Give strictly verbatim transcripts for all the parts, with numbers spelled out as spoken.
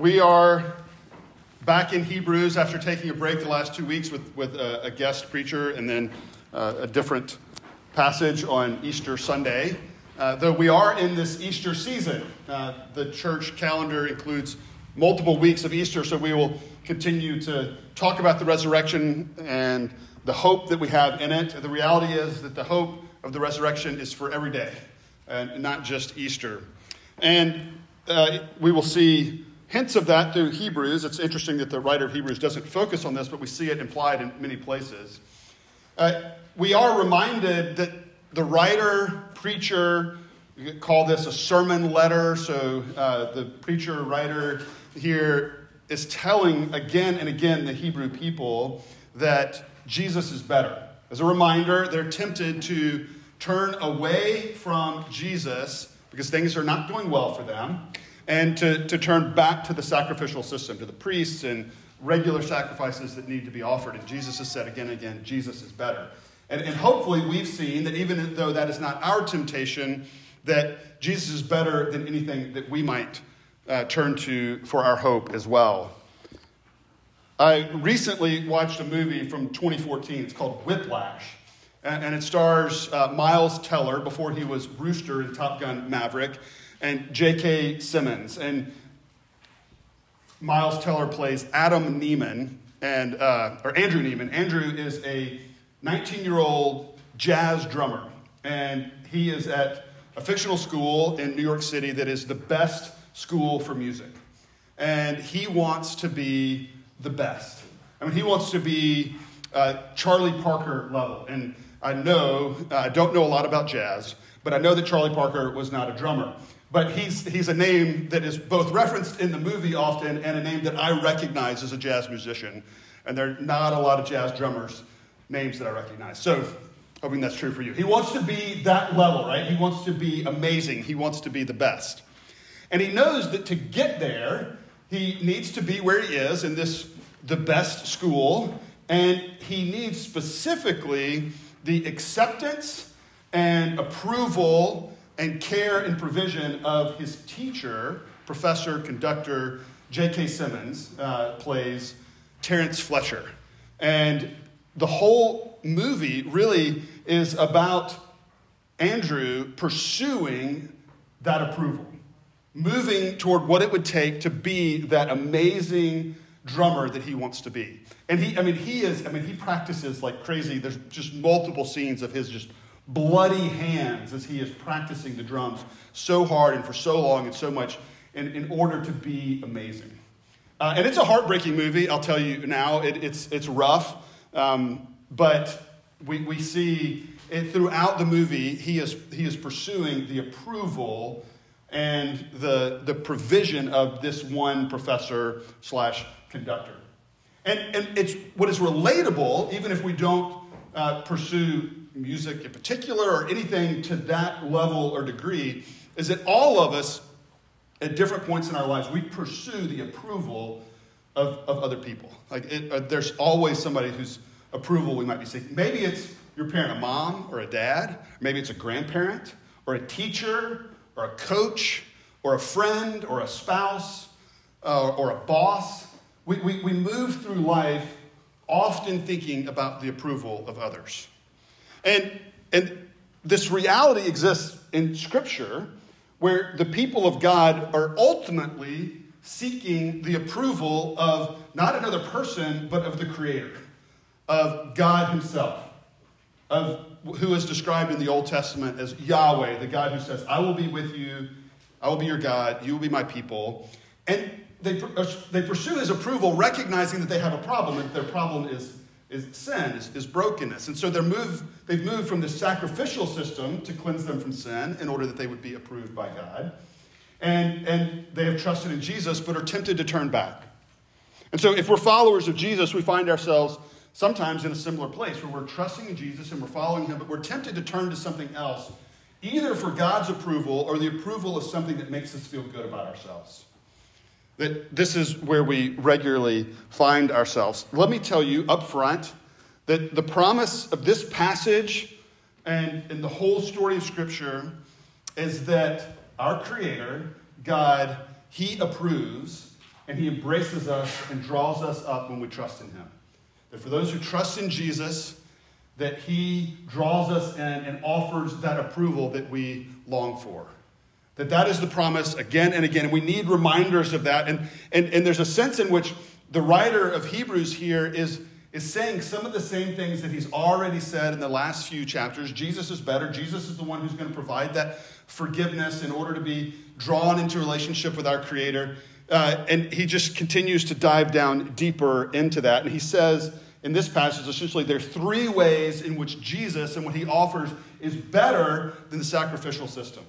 We are back in Hebrews after taking a break the last two weeks with, with a, a guest preacher and then uh, a different passage on Easter Sunday. Uh, though we are in this Easter season, uh, the church calendar includes multiple weeks of Easter, so we will continue to talk about the resurrection and the hope that we have in it. The reality is that the hope of the resurrection is for every day, and not just Easter. And uh, we will see hints of that through Hebrews. It's interesting that the writer of Hebrews doesn't focus on this, but we see it implied in many places. Uh, we are reminded that the writer, preacher, you could call this a sermon letter. So uh, the preacher, writer here is telling again and again the Hebrew people that Jesus is better. As a reminder, they're tempted to turn away from Jesus because things are not doing well for them, and to, to turn back to the sacrificial system, to the priests and regular sacrifices that need to be offered. And Jesus has said again and again, Jesus is better. And, and hopefully we've seen that even though that is not our temptation, that Jesus is better than anything that we might uh, turn to for our hope as well. I recently watched a movie from twenty fourteen. It's called Whiplash. And, and it stars uh, Miles Teller before he was Brewster in Top Gun Maverick, and J K Simmons. And Miles Teller plays Adam Neiman, and uh, or Andrew Neiman. Andrew is a nineteen-year-old jazz drummer, and he is at a fictional school in New York City that is the best school for music. And he wants to be the best. I mean, he wants to be uh, Charlie Parker level. And I know, uh, I don't know a lot about jazz, but I know that Charlie Parker was not a drummer. But he's he's a name that is both referenced in the movie often and a name that I recognize as a jazz musician. And there are not a lot of jazz drummers names that I recognize. So, hoping that's true for you. He wants to be that level, right? He wants to be amazing. He wants to be the best. And he knows that to get there, he needs to be where he is in this, the best school. And he needs specifically the acceptance and approval and care and provision of his teacher, professor, conductor, J K. Simmons, uh, plays Terrence Fletcher. And the whole movie really is about Andrew pursuing that approval, moving toward what it would take to be that amazing drummer that he wants to be. And he, I mean, he is, I mean, he practices like crazy. There's just multiple scenes of his just bloody hands as he is practicing the drums so hard and for so long and so much in, in order to be amazing. Uh, and it's a heartbreaking movie, I'll tell you now. It, it's it's rough, um, but we we see it throughout the movie. He is he is pursuing the approval and the the provision of this one professor slash conductor. And and it's what is relatable, even if we don't uh, pursue music in particular or anything to that level or degree, is that all of us at different points in our lives, we pursue the approval of, of other people. Like it, uh, there's always somebody whose approval we might be seeking. Maybe it's your parent, a mom or a dad. Maybe it's a grandparent or a teacher or a coach or a friend or a spouse uh, or a boss. We, we, we move through life often thinking about the approval of others. And and this reality exists in Scripture where the people of God are ultimately seeking the approval of not another person, but of the Creator, of God himself, of who is described in the Old Testament as Yahweh, the God who says, I will be with you, I will be your God, you will be my people. And they they pursue his approval, recognizing that they have a problem, and their problem is is sin, is, is brokenness. And so they're moved, they've moved from the sacrificial system to cleanse them from sin in order that they would be approved by God. And, and they have trusted in Jesus, but are tempted to turn back. And so if we're followers of Jesus, we find ourselves sometimes in a similar place where we're trusting in Jesus and we're following him, but we're tempted to turn to something else, either for God's approval or the approval of something that makes us feel good about ourselves. That this is where we regularly find ourselves. Let me tell you up front that the promise of this passage and, and the whole story of Scripture is that our Creator, God, he approves and he embraces us and draws us up when we trust in him. That for those who trust in Jesus, that he draws us in and offers that approval that we long for. That that is the promise again and again. And we need reminders of that. And, and, and there's a sense in which the writer of Hebrews here is, is saying some of the same things that he's already said in the last few chapters. Jesus is better. Jesus is the one who's going to provide that forgiveness in order to be drawn into relationship with our Creator. Uh, and he just continues to dive down deeper into that. And he says in this passage, essentially, there are three ways in which Jesus and what he offers is better than the sacrificial system.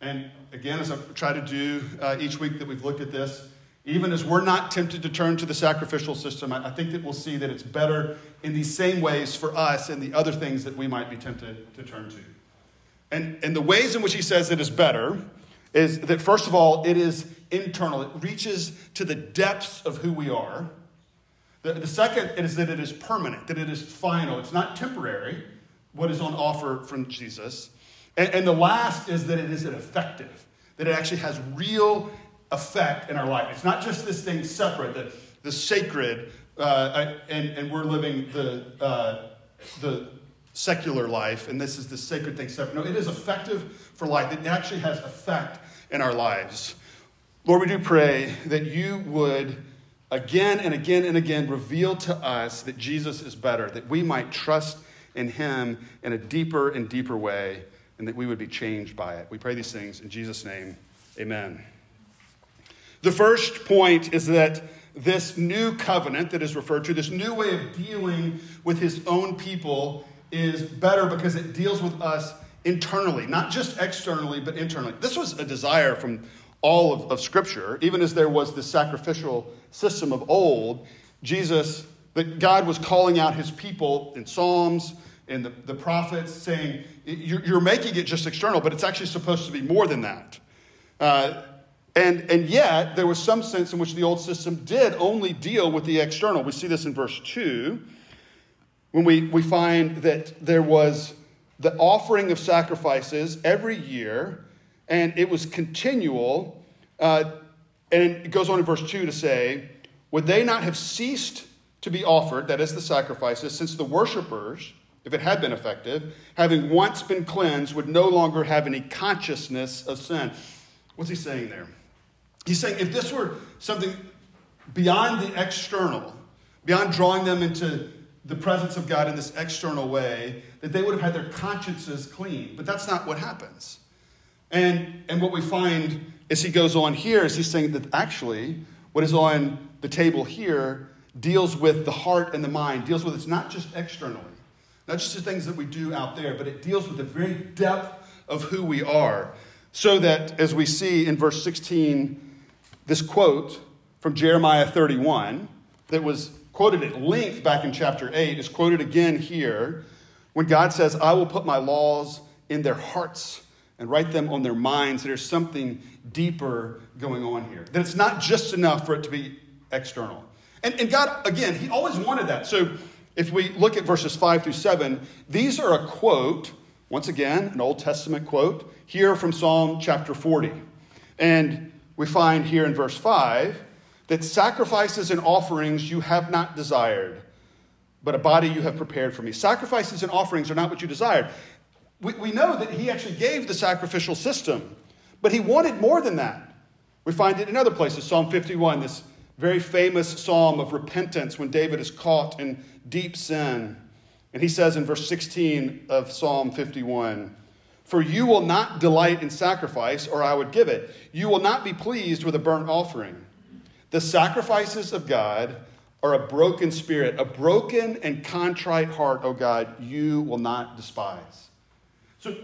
And again, as I try to do uh, each week that we've looked at this, even as we're not tempted to turn to the sacrificial system, I, I think that we'll see that it's better in these same ways for us and the other things that we might be tempted to turn to. And, and the ways in which he says it is better is that, first of all, it is internal. It reaches to the depths of who we are. The, the second is that it is permanent, that it is final. It's not temporary, what is on offer from Jesus. And the last is that it is effective, that it actually has real effect in our life. It's not just this thing separate, the, the sacred, uh, and, and we're living the, uh, the secular life, and this is the sacred thing separate. No, it is effective for life. It actually has effect in our lives. Lord, we do pray that you would again and again and again reveal to us that Jesus is better, that we might trust in him in a deeper and deeper way, and that we would be changed by it. We pray these things in Jesus' name, amen. The first point is that this new covenant that is referred to, this new way of dealing with his own people, is better because it deals with us internally, not just externally, but internally. This was a desire from all of, of Scripture. Even as there was this sacrificial system of old, Jesus, that God was calling out his people in Psalms, and the, the prophets, saying, you're, you're making it just external, but it's actually supposed to be more than that. Uh, and, and yet, there was some sense in which the old system did only deal with the external. We see this in verse two, when we, we find that there was the offering of sacrifices every year, and it was continual. Uh, and it goes on in verse two to say, would they not have ceased to be offered, that is the sacrifices, since the worshipers, if it had been effective, having once been cleansed, would no longer have any consciousness of sin. What's he saying there? He's saying if this were something beyond the external, beyond drawing them into the presence of God in this external way, that they would have had their consciences clean. But that's not what happens. And, and what we find as he goes on here is he's saying that actually what is on the table here deals with the heart and the mind, deals with it's not just externally. Not just the things that we do out there, but it deals with the very depth of who we are. So that, as we see in verse sixteen, this quote from Jeremiah thirty-one that was quoted at length back in chapter eight is quoted again here when God says, I will put my laws in their hearts and write them on their minds. There's something deeper going on here. That it's not just enough for it to be external. And, and God, again, he always wanted that. So if we look at verses five through seven, these are a quote, once again, an Old Testament quote, here from Psalm chapter forty. And we find here in verse five, that sacrifices and offerings you have not desired, but a body you have prepared for me. Sacrifices and offerings are not what you desired. We, we know that he actually gave the sacrificial system, but he wanted more than that. We find it in other places, Psalm fifty-one, this very famous psalm of repentance when David is caught in deep sin. And he says in verse sixteen of Psalm fifty-one, for you will not delight in sacrifice, or I would give it. You will not be pleased with a burnt offering. The sacrifices of God are a broken spirit, a broken and contrite heart, O God, you will not despise. So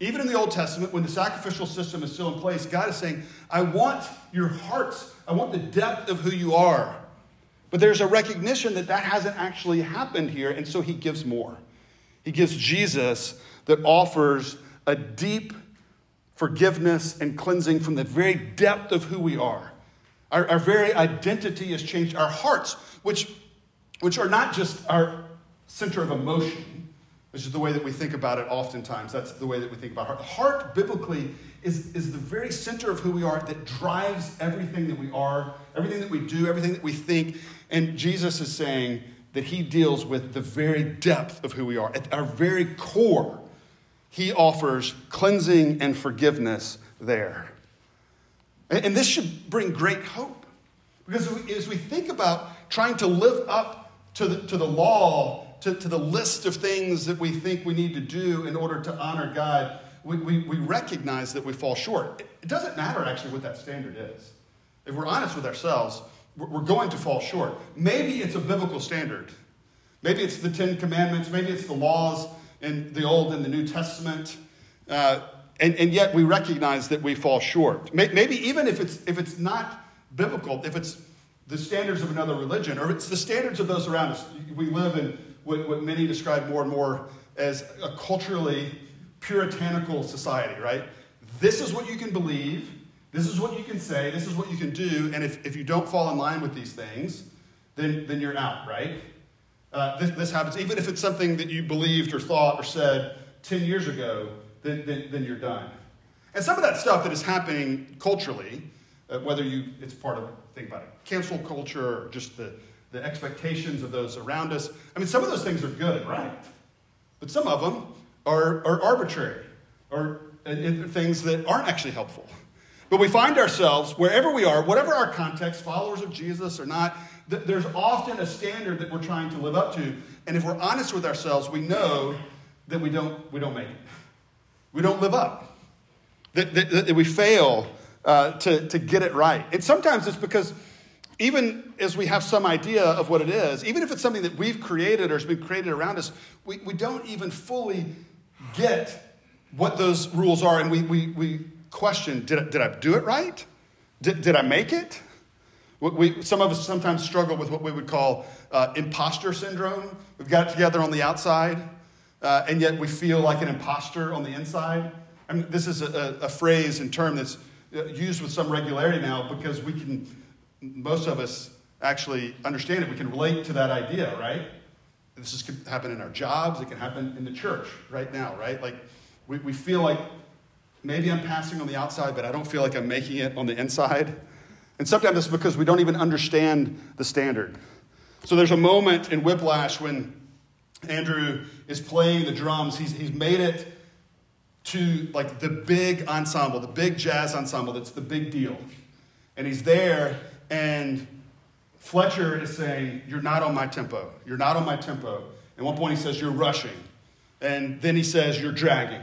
even in the Old Testament, when the sacrificial system is still in place, God is saying, I want your hearts. I want the depth of who you are. But there's a recognition that that hasn't actually happened here, and so he gives more. He gives Jesus that offers a deep forgiveness and cleansing from the very depth of who we are. Our, our very identity has changed. Our hearts, which, which are not just our center of emotion, which is the way that we think about it oftentimes. That's the way that we think about heart. The heart, biblically, is, is the very center of who we are, that drives everything that we are, everything that we do, everything that we think. And Jesus is saying that he deals with the very depth of who we are. At our very core, he offers cleansing and forgiveness there. And, and this should bring great hope. Because as we, as we think about trying to live up to the, to the law, to, to the list of things that we think we need to do in order to honor God, we, we, we recognize that we fall short. It, it doesn't matter, actually, what that standard is. If we're honest with ourselves, we're going to fall short. Maybe it's a biblical standard. Maybe it's the Ten Commandments. Maybe it's the laws in the Old and the New Testament. Uh, and, and yet we recognize that we fall short. Maybe even if it's, if it's not biblical, if it's the standards of another religion, or it's the standards of those around us. We live in what, what many describe more and more as a culturally puritanical society, right? This is what you can believe. This is what you can say. This is what you can do. And if, if you don't fall in line with these things, then, then you're out, right? Uh, this, this happens. Even if it's something that you believed or thought or said ten years ago, then, then, then you're done. And some of that stuff that is happening culturally, uh, whether you, it's part of, think about it, cancel culture or just the, the expectations of those around us. I mean, some of those things are good, right? But some of them are, are arbitrary or uh, things that aren't actually helpful. But we find ourselves, wherever we are, whatever our context, followers of Jesus or not, th- there's often a standard that we're trying to live up to. And if we're honest with ourselves, we know that we don't, we don't make it. We don't live up. That, that, that we fail uh, to, to get it right. And sometimes it's because even as we have some idea of what it is, even if it's something that we've created or has been created around us, we, we don't even fully get what those rules are. And we we we... question, did I, did I do it right? Did, did I make it? We, some of us sometimes struggle with what we would call uh, imposter syndrome. We've got it together on the outside, uh, and yet we feel like an imposter on the inside. I mean, this is a, a phrase and term that's used with some regularity now because we can, most of us actually understand it. We can relate to that idea, right? This is, could happen in our jobs. It can happen in the church right now, right? Like we, we feel like, maybe I'm passing on the outside, but I don't feel like I'm making it on the inside. And sometimes it's because we don't even understand the standard. So there's a moment in Whiplash when Andrew is playing the drums. He's he's made it to like the big ensemble, the big jazz ensemble. That's the big deal. And he's there, and Fletcher is saying, "You're not on my tempo. You're not on my tempo." At one point he says, "You're rushing." And then he says, "You're dragging."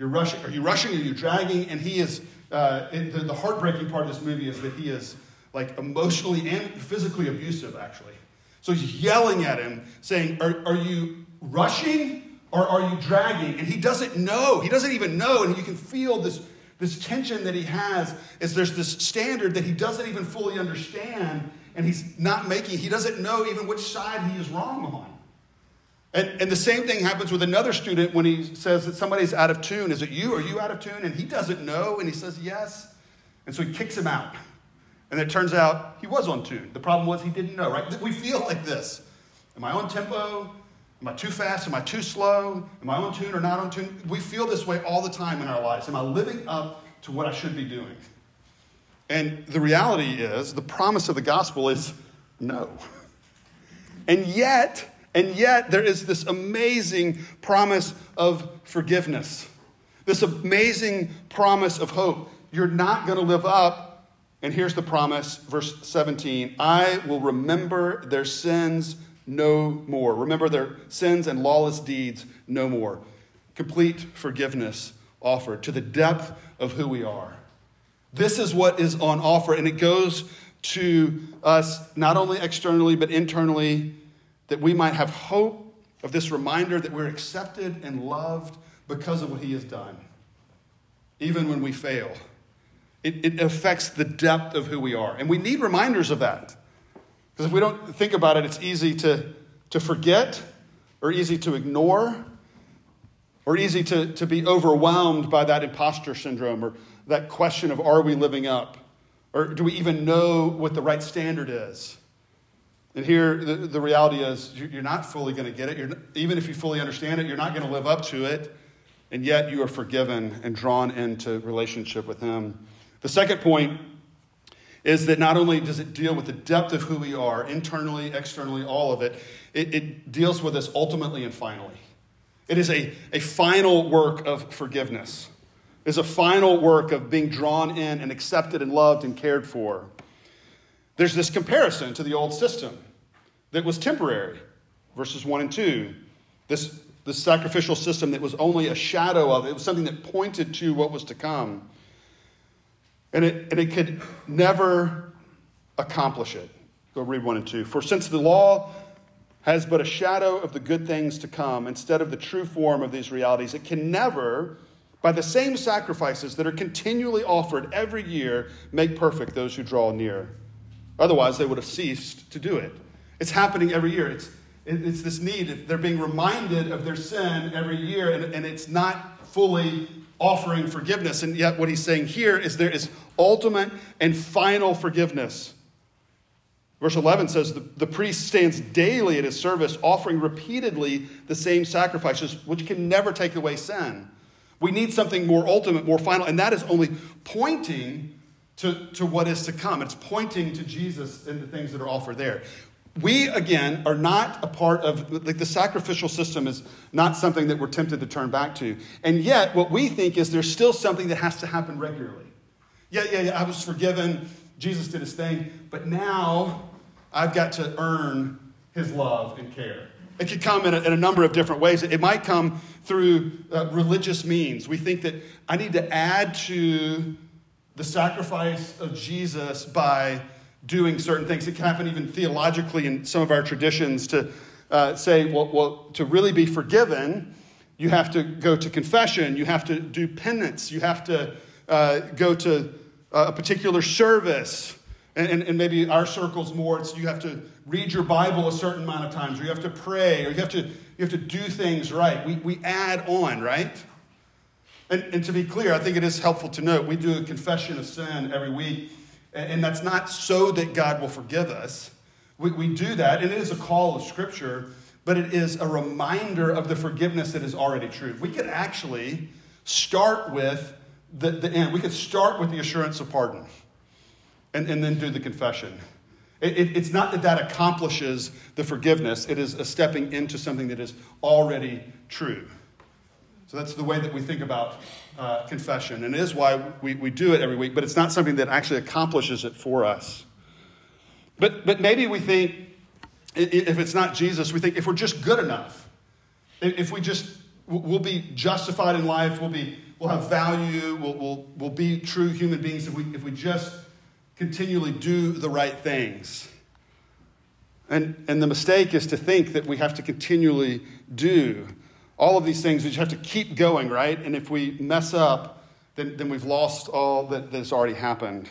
You're rushing, are you rushing? Are you dragging? And he is, uh, it, the, the heartbreaking part of this movie is that he is like emotionally and physically abusive, actually. So he's yelling at him, saying, are, are you rushing or are you dragging? And he doesn't know. He doesn't even know. And you can feel this, this tension that he has as there's this standard that he doesn't even fully understand. And he's not making, he doesn't know even which side he is wrong on. And, and the same thing happens with another student when he says that somebody's out of tune. Is it you? Are you out of tune? And he doesn't know, and he says yes. And so he kicks him out. And it turns out he was on tune. The problem was he didn't know, right? We feel like this. Am I on tempo? Am I too fast? Am I too slow? Am I on tune or not on tune? We feel this way all the time in our lives. Am I living up to what I should be doing? And the reality is, the promise of the gospel is no. And yet... And yet there is this amazing promise of forgiveness, this amazing promise of hope. You're not going to live up. And here's the promise, verse seventeen. I will remember their sins no more. Remember their sins and lawless deeds no more. Complete forgiveness offered to the depth of who we are. This is what is on offer. And it goes to us not only externally, but internally, that we might have hope of this reminder that we're accepted and loved because of what he has done, even when we fail. It, it affects the depth of who we are. And we need reminders of that. Because if we don't think about it, it's easy to, to forget or easy to ignore or easy to, to be overwhelmed by that imposter syndrome or that question of, are we living up? Or do we even know what the right standard is? And here, the, the reality is you're not fully going to get it. You're, even if you fully understand it, you're not going to live up to it. and yet you are forgiven and drawn into relationship with him. The second point is that not only does it deal with the depth of who we are, internally, externally, all of it, it, it deals with us ultimately and finally. It is a, a final work of forgiveness. It is a final work of being drawn in and accepted and loved and cared for. There's this comparison to the old system that was temporary, verses one and two. This, this sacrificial system that was only a shadow of it. It was something that pointed to what was to come. And it, and it could never accomplish it. Go read one and two. For since the law has but a shadow of the good things to come, instead of the true form of these realities, it can never, by the same sacrifices that are continually offered every year, make perfect those who draw near. Otherwise, they would have ceased to do it. It's happening every year. It's, it's this need. They're being reminded of their sin every year, and, and it's not fully offering forgiveness. And yet what he's saying here is there is ultimate and final forgiveness. Verse eleven says, the, the priest stands daily at his service, offering repeatedly the same sacrifices, which can never take away sin. We need something more ultimate, more final, and that is only pointing to, to what is to come. It's pointing to Jesus and the things that are offered there. We, again, are not a part of, like the sacrificial system is not something that we're tempted to turn back to. And yet, what we think is there's still something that has to happen regularly. Yeah, yeah, yeah, I was forgiven. Jesus did his thing. But now, I've got to earn his love and care. It could come in a, in a number of different ways. It might come through uh, religious means. We think that I need to add to the sacrifice of Jesus by doing certain things. It can happen even theologically in some of our traditions to uh, say, well, well, to really be forgiven, you have to go to confession, you have to do penance, you have to uh, go to a particular service, and, and, and maybe our circles more, it's you have to read your Bible a certain amount of times, or you have to pray, or you have to you have to do things right. We we add on, right? And, and to be clear, I think it is helpful to note, we do a confession of sin every week. And that's not so that God will forgive us. We, we do that, and it is a call of Scripture, but it is a reminder of the forgiveness that is already true. We could actually start with the, the end. We could start with the assurance of pardon and, and then do the confession. It, it, it's not that that accomplishes the forgiveness. It is a stepping into something that is already true. So that's the way that we think about uh, confession. And it is why we, we do it every week, but it's not something that actually accomplishes it for us. But but maybe we think, if it's not Jesus, we think if we're just good enough, if we just, we'll be justified in life, we'll be we'll have value, we'll we'll, we'll be true human beings if we, if we just continually do the right things. And, and the mistake is to think that we have to continually do all of these things. We just have to keep going, right? And if we mess up, then, then we've lost all that has already happened.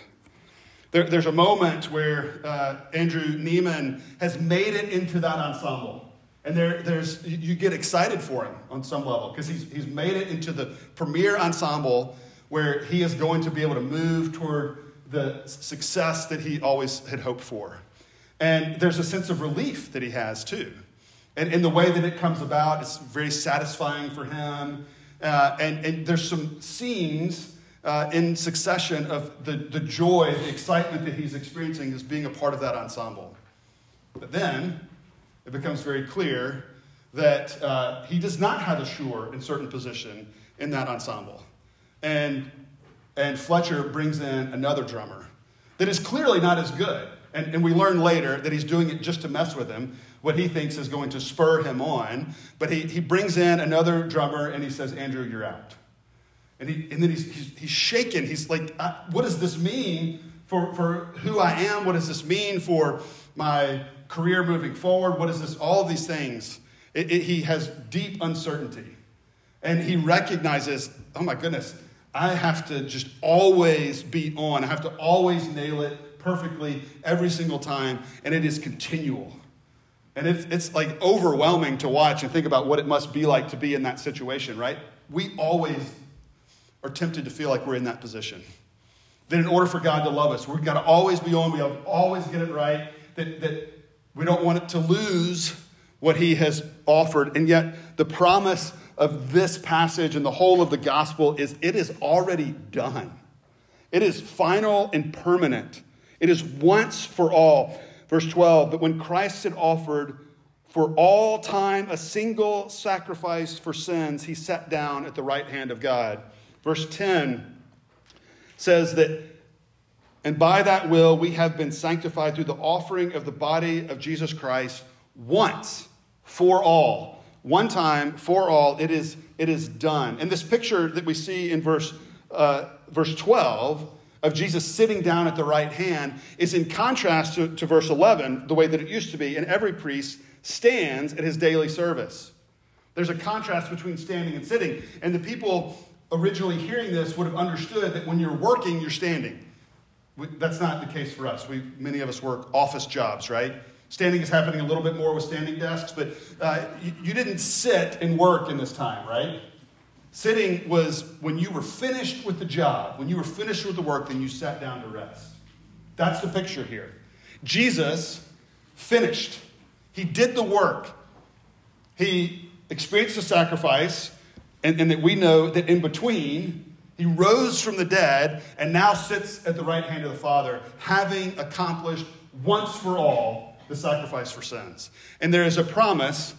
There, there's a moment where uh, Andrew Neiman has made it into that ensemble. And there, there's you get excited for him on some level because he's, he's made it into the premier ensemble where he is going to be able to move toward the success that he always had hoped for. And there's a sense of relief that he has too. And, and the way that it comes about, it's very satisfying for him. Uh, and, and there's some scenes uh, in succession of the, the joy, the excitement that he's experiencing as being a part of that ensemble. But then it becomes very clear that uh, he does not have a sure and certain position in that ensemble. And, and Fletcher brings in another drummer that is clearly not as good. And, and we learn later that he's doing it just to mess with him, what he thinks is going to spur him on. But he, he brings in another drummer, and he says, Andrew, you're out. And he and then he's, he's, he's shaken. He's like, what does this mean for, for who I am? What does this mean for my career moving forward? What is this? All of these things. It, it, he has deep uncertainty. And he recognizes, oh, my goodness, I have to just always be on. I have to always nail it perfectly every single time, and it is continual. And it's, it's like overwhelming to watch and think about what it must be like to be in that situation, right? We always are tempted to feel like we're in that position. That in order for God to love us, we've got to always be on, we have to always get it right, that, that we don't want it to lose what he has offered. And yet the promise of this passage and the whole of the gospel is it is already done. It is final and permanent. It is once for all. Verse twelve, but when Christ had offered for all time a single sacrifice for sins, he sat down at the right hand of God. Verse ten says that, and by that will we have been sanctified through the offering of the body of Jesus Christ once for all. One time for all, it is, it is done. And this picture that we see in verse Uh, verse twelve of Jesus sitting down at the right hand is in contrast to, to verse eleven, the way that it used to be, and every priest stands at his daily service. There's a contrast between standing and sitting, and the people originally hearing this would have understood that when you're working, you're standing. We, that's not the case for us. We, many of us work office jobs, right? Standing is happening a little bit more with standing desks, but uh, you, you didn't sit and work in this time, right? Sitting was when you were finished with the job, when you were finished with the work, then you sat down to rest. That's the picture here. Jesus finished. He did the work. He experienced the sacrifice, and, and that we know that in between, he rose from the dead and now sits at the right hand of the Father, having accomplished once for all the sacrifice for sins. And there is a promise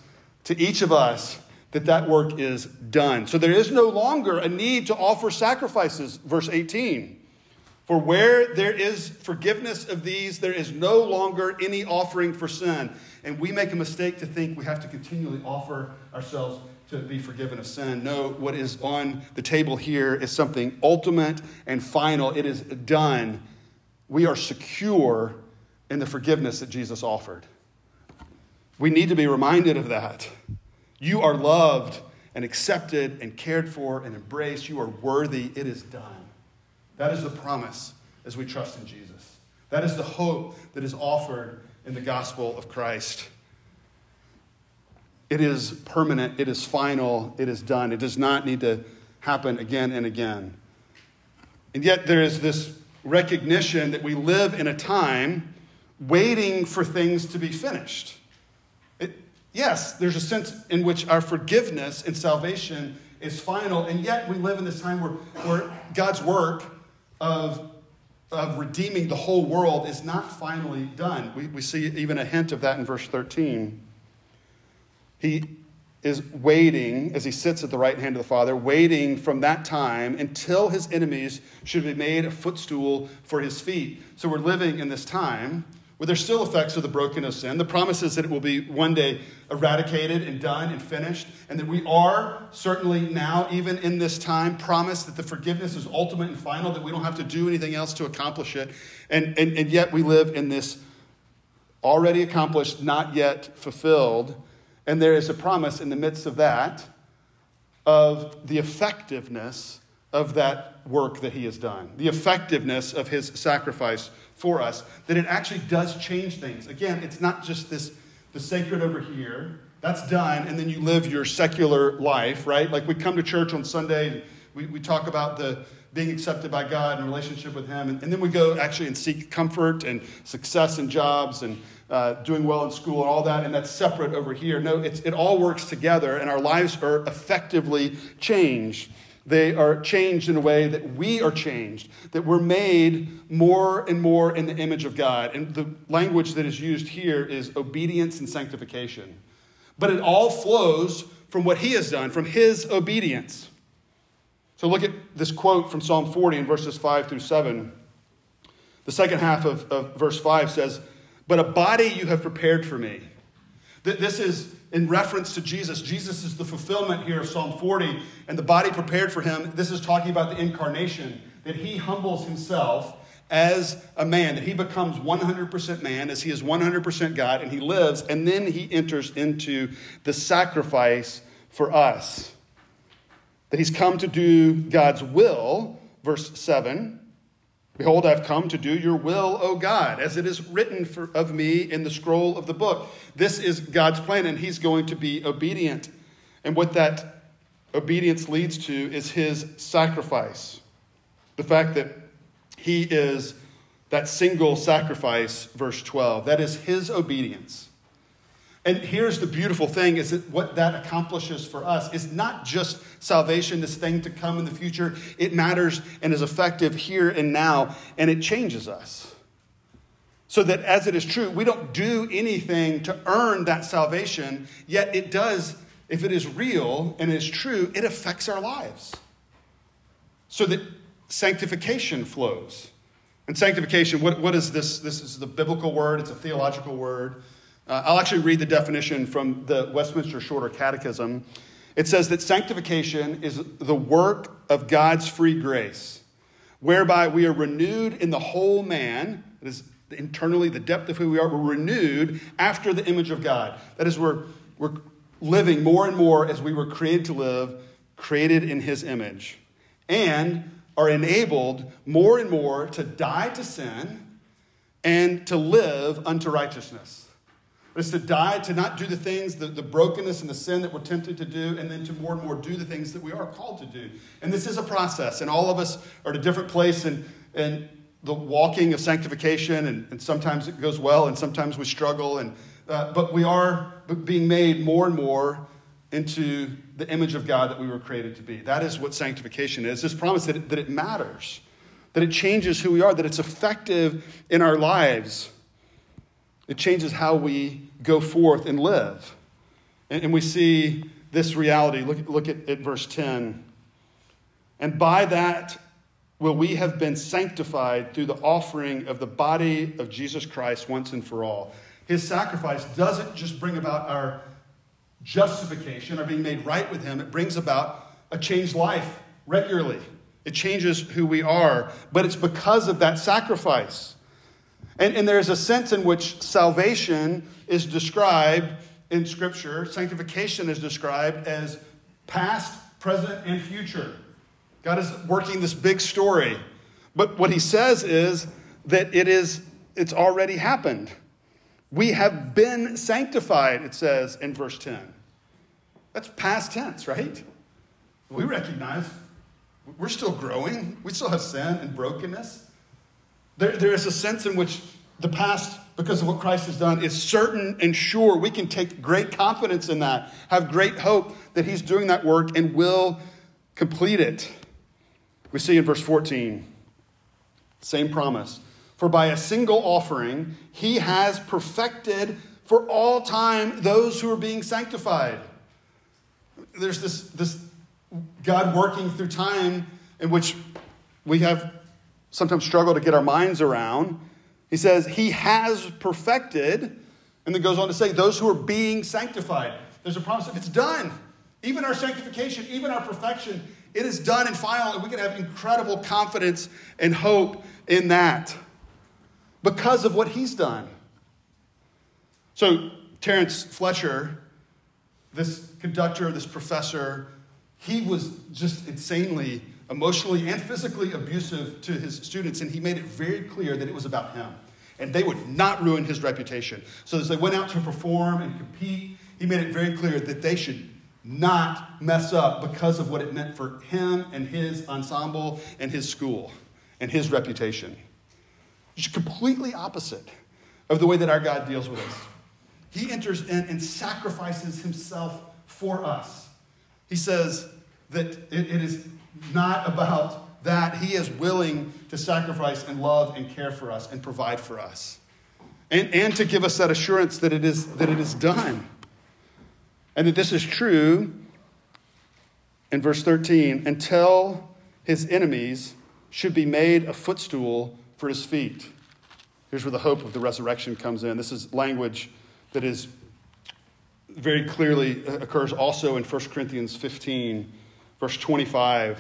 to each of us that that work is done. So there is no longer a need to offer sacrifices, verse eighteen. For where there is forgiveness of these, there is no longer any offering for sin. And we make a mistake to think we have to continually offer ourselves to be forgiven of sin. No, what is on the table here is something ultimate and final. It is done. We are secure in the forgiveness that Jesus offered. We need to be reminded of that. You are loved and accepted and cared for and embraced. You are worthy. It is done. That is the promise as we trust in Jesus. That is the hope that is offered in the gospel of Christ. It is permanent. It is final. It is done. It does not need to happen again and again. And yet there is this recognition that we live in a time waiting for things to be finished. Yes, there's a sense in which our forgiveness and salvation is final, and yet we live in this time where, where God's work of, of redeeming the whole world is not finally done. We, we see even a hint of that in verse thirteen. He is waiting, as he sits at the right hand of the Father, waiting from that time until his enemies should be made a footstool for his feet. So we're living in this time where there's still effects of the brokenness of sin. The promise is that it will be one day eradicated and done and finished, and that we are certainly now, even in this time, promised that the forgiveness is ultimate and final, that we don't have to do anything else to accomplish it. And, and, and yet we live in this already accomplished, not yet fulfilled. And there is a promise in the midst of that of the effectiveness of that work that he has done, the effectiveness of his sacrifice for us, that it actually does change things. Again, it's not just this, the sacred over here, that's done, and then you live your secular life, right? Like we come to church on Sunday, and we, we talk about the being accepted by God and relationship with him, and, and then we go actually and seek comfort and success in jobs and uh, doing well in school and all that, and that's separate over here. No, it's, it all works together, and our lives are effectively changed. They are changed in a way that we are changed, that we're made more and more in the image of God. And the language that is used here is obedience and sanctification. But it all flows from what he has done, from his obedience. So look at this quote from Psalm forty in verses five through seven. The second half of, of verse five says, "But a body you have prepared for me." This is in reference to Jesus. Jesus is the fulfillment here of Psalm forty, and the body prepared for him. This is talking about the incarnation, that he humbles himself as a man, that he becomes one hundred percent man as he is one hundred percent God, and he lives, and then he enters into the sacrifice for us, that he's come to do God's will. Verse seven, "Behold, I've come to do your will, O God, as it is written for, of me in the scroll of the book." This is God's plan, and he's going to be obedient. And what that obedience leads to is his sacrifice. The fact that he is that single sacrifice, verse twelve, that is his obedience. And here's the beautiful thing, is that what that accomplishes for us is not just salvation, this thing to come in the future. It matters and is effective here and now, and it changes us. So that as it is true, we don't do anything to earn that salvation, yet it does, if it is real and is true, it affects our lives. So that sanctification flows. And sanctification, what, what is this? This is the biblical word. It's a theological word. Uh, I'll actually read the definition from the Westminster Shorter Catechism. It says that sanctification is the work of God's free grace, whereby we are renewed in the whole man. It is internally the depth of who we are. We're renewed after the image of God. That is, we're, we're living more and more as we were created to live, created in his image, and are enabled more and more to die to sin and to live unto righteousness. It's to die, to not do the things, the, the brokenness and the sin that we're tempted to do, and then to more and more do the things that we are called to do. And this is a process, and all of us are at a different place in, in the walking of sanctification, and, and sometimes it goes well, and sometimes we struggle, and uh, but we are being made more and more into the image of God that we were created to be. That is what sanctification is, this promise that it, that it matters, that it changes who we are, that it's effective in our lives. It changes how we go forth and live. And, and we see this reality. Look, look at, at verse ten. And by that will we have been sanctified through the offering of the body of Jesus Christ once and for all. His sacrifice doesn't just bring about our justification, our being made right with him. It brings about a changed life regularly. It changes who we are. But it's because of that sacrifice. And, and there's a sense in which salvation is described in Scripture. Sanctification is described as past, present, and future. God is working this big story. But what he says is that it is, it's already happened. We have been sanctified, it says in verse ten. That's past tense, right? We recognize we're still growing. We still have sin and brokenness. There, there is a sense in which the past, because of what Christ has done, is certain and sure. We can take great confidence in that, have great hope that he's doing that work and will complete it. We see in verse fourteen, same promise. For by a single offering, he has perfected for all time those who are being sanctified. There's this, this God working through time in which we have sometimes struggle to get our minds around. He says, he has perfected, and then goes on to say, those who are being sanctified. There's a promise of it's done. Even our sanctification, even our perfection, it is done and final, and we can have incredible confidence and hope in that because of what he's done. So Terrence Fletcher, this conductor, this professor, he was just insanely emotionally and physically abusive to his students, and he made it very clear that it was about him. And they would not ruin his reputation. So as they went out to perform and compete, he made it very clear that they should not mess up because of what it meant for him and his ensemble and his school and his reputation. It's completely opposite of the way that our God deals with us. He enters in and sacrifices himself for us. He says that it, it is not about that. He is willing to sacrifice and love and care for us and provide for us. And, and to give us that assurance that it is that it is done. And that this is true in verse thirteen, until his enemies should be made a footstool for his feet. Here's where the hope of the resurrection comes in. This is language that is very clearly occurs also in First Corinthians fifteen. Verse twenty-five,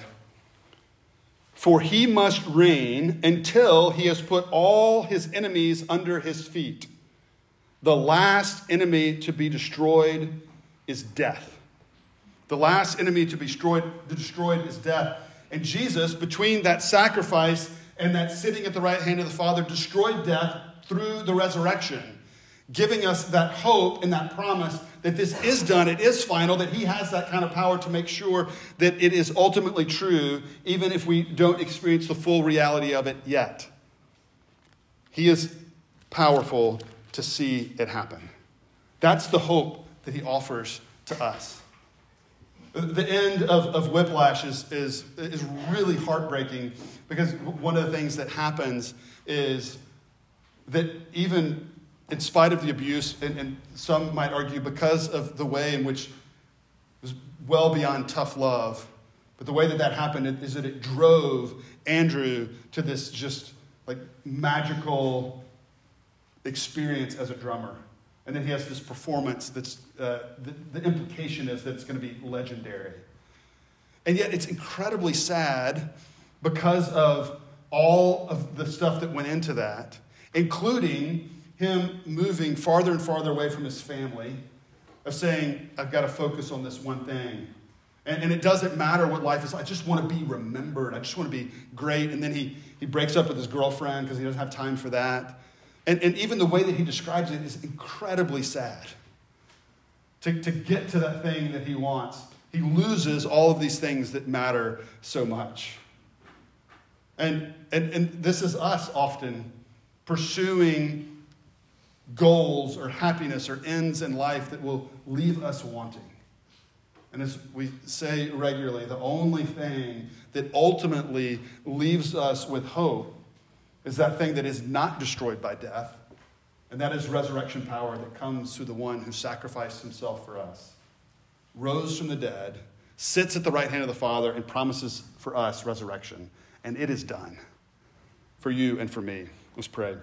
for he must reign until he has put all his enemies under his feet. The last enemy to be destroyed is death. The last enemy to be destroyed, destroyed is death. And Jesus, between that sacrifice and that sitting at the right hand of the Father, destroyed death through the resurrection, giving us that hope and that promise that this is done, it is final, that he has that kind of power to make sure that it is ultimately true, even if we don't experience the full reality of it yet. He is powerful to see it happen. That's the hope that he offers to us. The end of, of Whiplash is, is, is really heartbreaking, because one of the things that happens is that even in spite of the abuse, and, and some might argue because of the way in which it was well beyond tough love, but the way that that happened is that it drove Andrew to this just like magical experience as a drummer. And then he has this performance that's, uh, the, the implication is that it's going to be legendary. And yet it's incredibly sad because of all of the stuff that went into that, including him moving farther and farther away from his family, of saying, I've got to focus on this one thing. And, and it doesn't matter what life is. I just want to be remembered. I just want to be great. And then he, he breaks up with his girlfriend because he doesn't have time for that. And, and even the way that he describes it is incredibly sad. To, to get to that thing that he wants, he loses all of these things that matter so much. And, and, and this is us often pursuing goals or happiness or ends in life that will leave us wanting. And as we say regularly, the only thing that ultimately leaves us with hope is that thing that is not destroyed by death, and that is resurrection power that comes through the one who sacrificed himself for us, rose from the dead, sits at the right hand of the Father, and promises for us resurrection. And it is done for you and for me. Let's pray.